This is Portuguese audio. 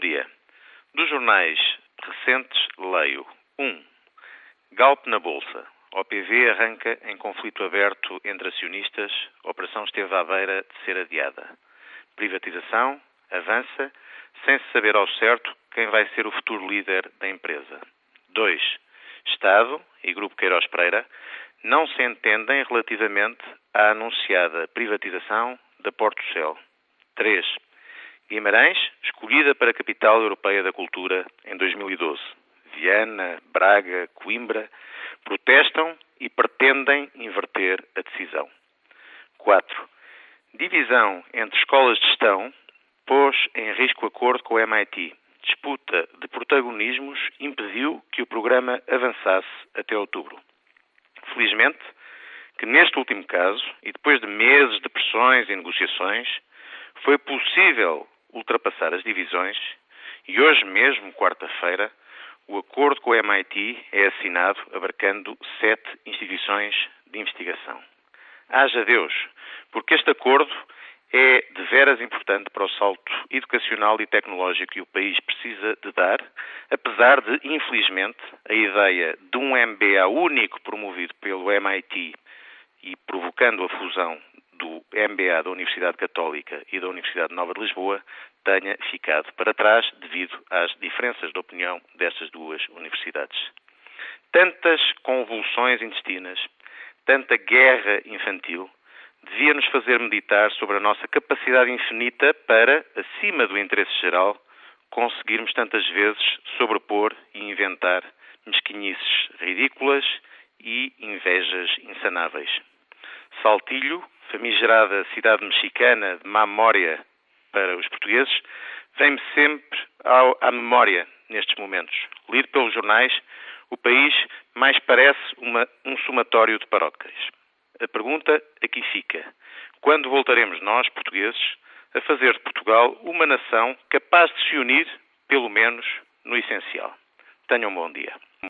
dia. Dos jornais recentes, leio 1. Galp na Bolsa. OPV arranca em conflito aberto entre acionistas. Operação esteve à beira de ser adiada. Privatização avança sem se saber ao certo quem vai ser o futuro líder da empresa. 2. Estado e Grupo Queiroz Pereira não se entendem relativamente à anunciada privatização da Portucel. 3. Guimarães, escolhida para a Capital Europeia da Cultura em 2012. Viana, Braga, Coimbra protestam e pretendem inverter a decisão. 4. Divisão entre escolas de gestão pôs em risco o acordo com o MIT. Disputa de protagonismos impediu que o programa avançasse até outubro. Felizmente, que neste último caso, e depois de meses de pressões e negociações, foi possível ultrapassar as divisões e hoje mesmo, quarta-feira, o acordo com o MIT é assinado abarcando 7 instituições de investigação. Haja Deus, porque este acordo é de veras importante para o salto educacional e tecnológico que o país precisa de dar, apesar de, infelizmente, a ideia de um MBA único promovido pelo MIT e provocando a fusão do MBA da Universidade Católica e da Universidade Nova de Lisboa tenha ficado para trás devido às diferenças de opinião destas duas universidades. Tantas convulsões intestinas, tanta guerra infantil, devia nos fazer meditar sobre a nossa capacidade infinita para, acima do interesse geral, conseguirmos tantas vezes sobrepor e inventar mesquinhices ridículas e invejas insanáveis. Saltilho, famigerada cidade mexicana de má memória para os portugueses, vem-me sempre à memória nestes momentos. Lido pelos jornais, o país mais parece um somatório de paróquias. A pergunta aqui fica: quando voltaremos nós, portugueses, a fazer de Portugal uma nação capaz de se unir, pelo menos no essencial? Tenham um bom dia.